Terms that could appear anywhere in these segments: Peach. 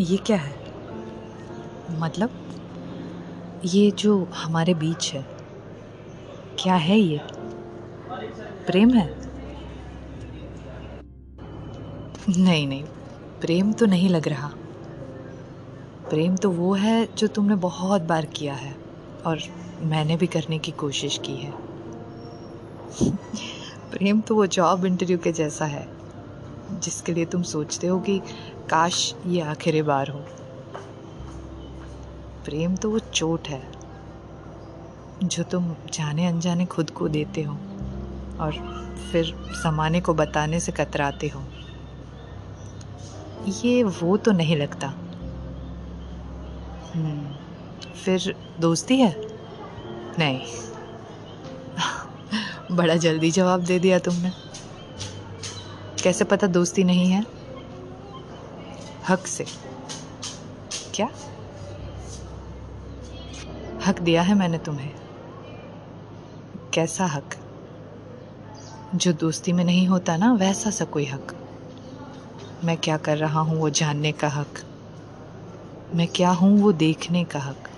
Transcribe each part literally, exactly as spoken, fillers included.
ये क्या है? मतलब ये जो हमारे बीच है क्या है? ये प्रेम है? नहीं नहीं, प्रेम तो नहीं लग रहा। प्रेम तो वो है जो तुमने बहुत बार किया है और मैंने भी करने की कोशिश की है। प्रेम तो वो जॉब इंटरव्यू के जैसा है जिसके लिए तुम सोचते हो कि काश ये आखिरी बार हो। प्रेम तो वो चोट है जो तुम जाने अनजाने खुद को देते हो और फिर समाने को बताने से कतराते हो। ये वो तो नहीं लगता। फिर दोस्ती है? नहीं। बड़ा जल्दी जवाब दे दिया तुमने। कैसे पता दोस्ती नहीं है? हक से। क्या हक दिया है मैंने तुम्हें? कैसा हक? जो दोस्ती में नहीं होता ना वैसा सा कोई हक। मैं क्या कर रहा हूँ वो जानने का हक, मैं क्या हूँ वो देखने का हक।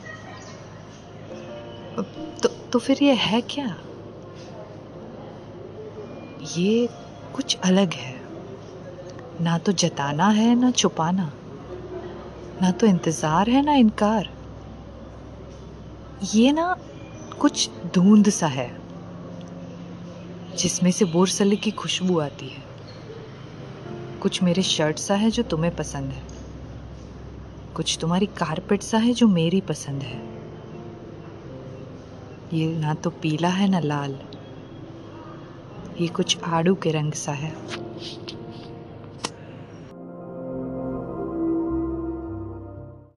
तो तो फिर ये है क्या? ये कुछ अलग है। ना तो जताना है ना छुपाना, ना तो इंतज़ार है ना इनकार। ये ना कुछ धुंध सा है जिसमें से बोरसले की खुशबू आती है। कुछ मेरे शर्ट सा है जो तुम्हें पसंद है, कुछ तुम्हारी कारपेट सा है जो मेरी पसंद है। ये ना तो पीला है ना लाल, ये कुछ आड़ू के रंग सा है।